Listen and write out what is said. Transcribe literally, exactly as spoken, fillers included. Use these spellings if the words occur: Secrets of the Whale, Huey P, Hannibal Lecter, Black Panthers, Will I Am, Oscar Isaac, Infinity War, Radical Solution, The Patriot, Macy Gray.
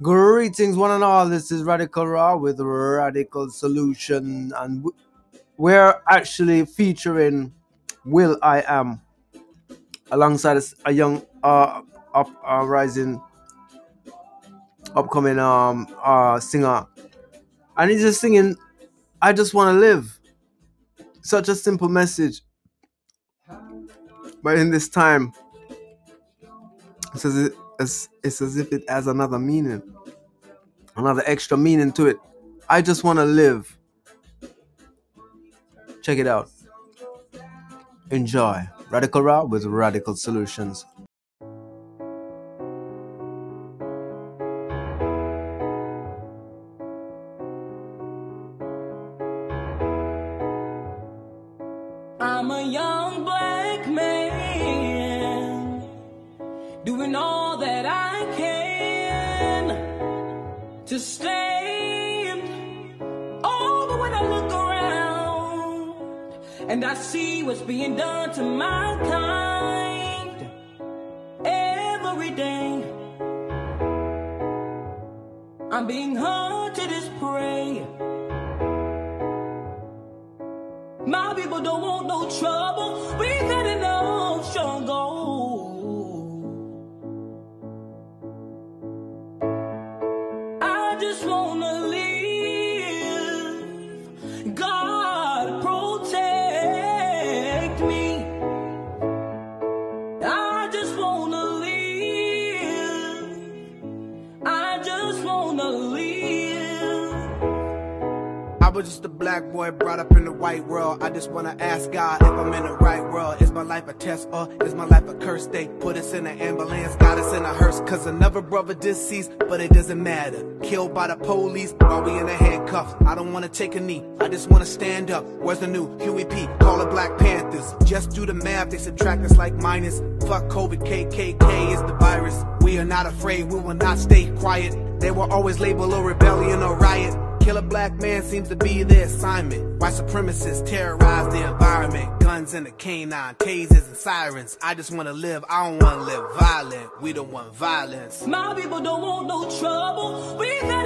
Greetings one and all, this is Radical Raw with Radical Solution, and we're actually featuring Will I Am alongside a young uh, up, uh rising upcoming um uh singer, and he's just singing I Just Want to Live. Such a simple message, but in this time it says it It's, it's as if it has another meaning, another extra meaning to it. I just want to live. Check it out. Enjoy. Radical Raw with Radical Solutions. I'm a young black man doing all that I can to stand. Oh, but when I look around and I see what's being done to my kind every day, I'm being hunted as prey. My people don't want no trouble. We got enough struggle. I was just a black boy brought up in the white world. I just wanna ask God if I'm in the right world. Is my life a test or is my life a curse? They put us in an ambulance, got us in a hearse, cause another brother deceased, but it doesn't matter. Killed by the police while we in the handcuffs. I don't wanna take a knee, I just wanna stand up. Where's the new Huey P? Call it Black Panthers. Just do the math, they subtract us like minus. Fuck COVID, K K K is the virus. We are not afraid, we will not stay quiet. They will always label a rebellion or riot. Kill a black man seems to be their assignment. White supremacists terrorize the environment. Guns and a canine, tasers and sirens. I just wanna live, I don't wanna live violent. We don't want violence. My people don't want no trouble. We got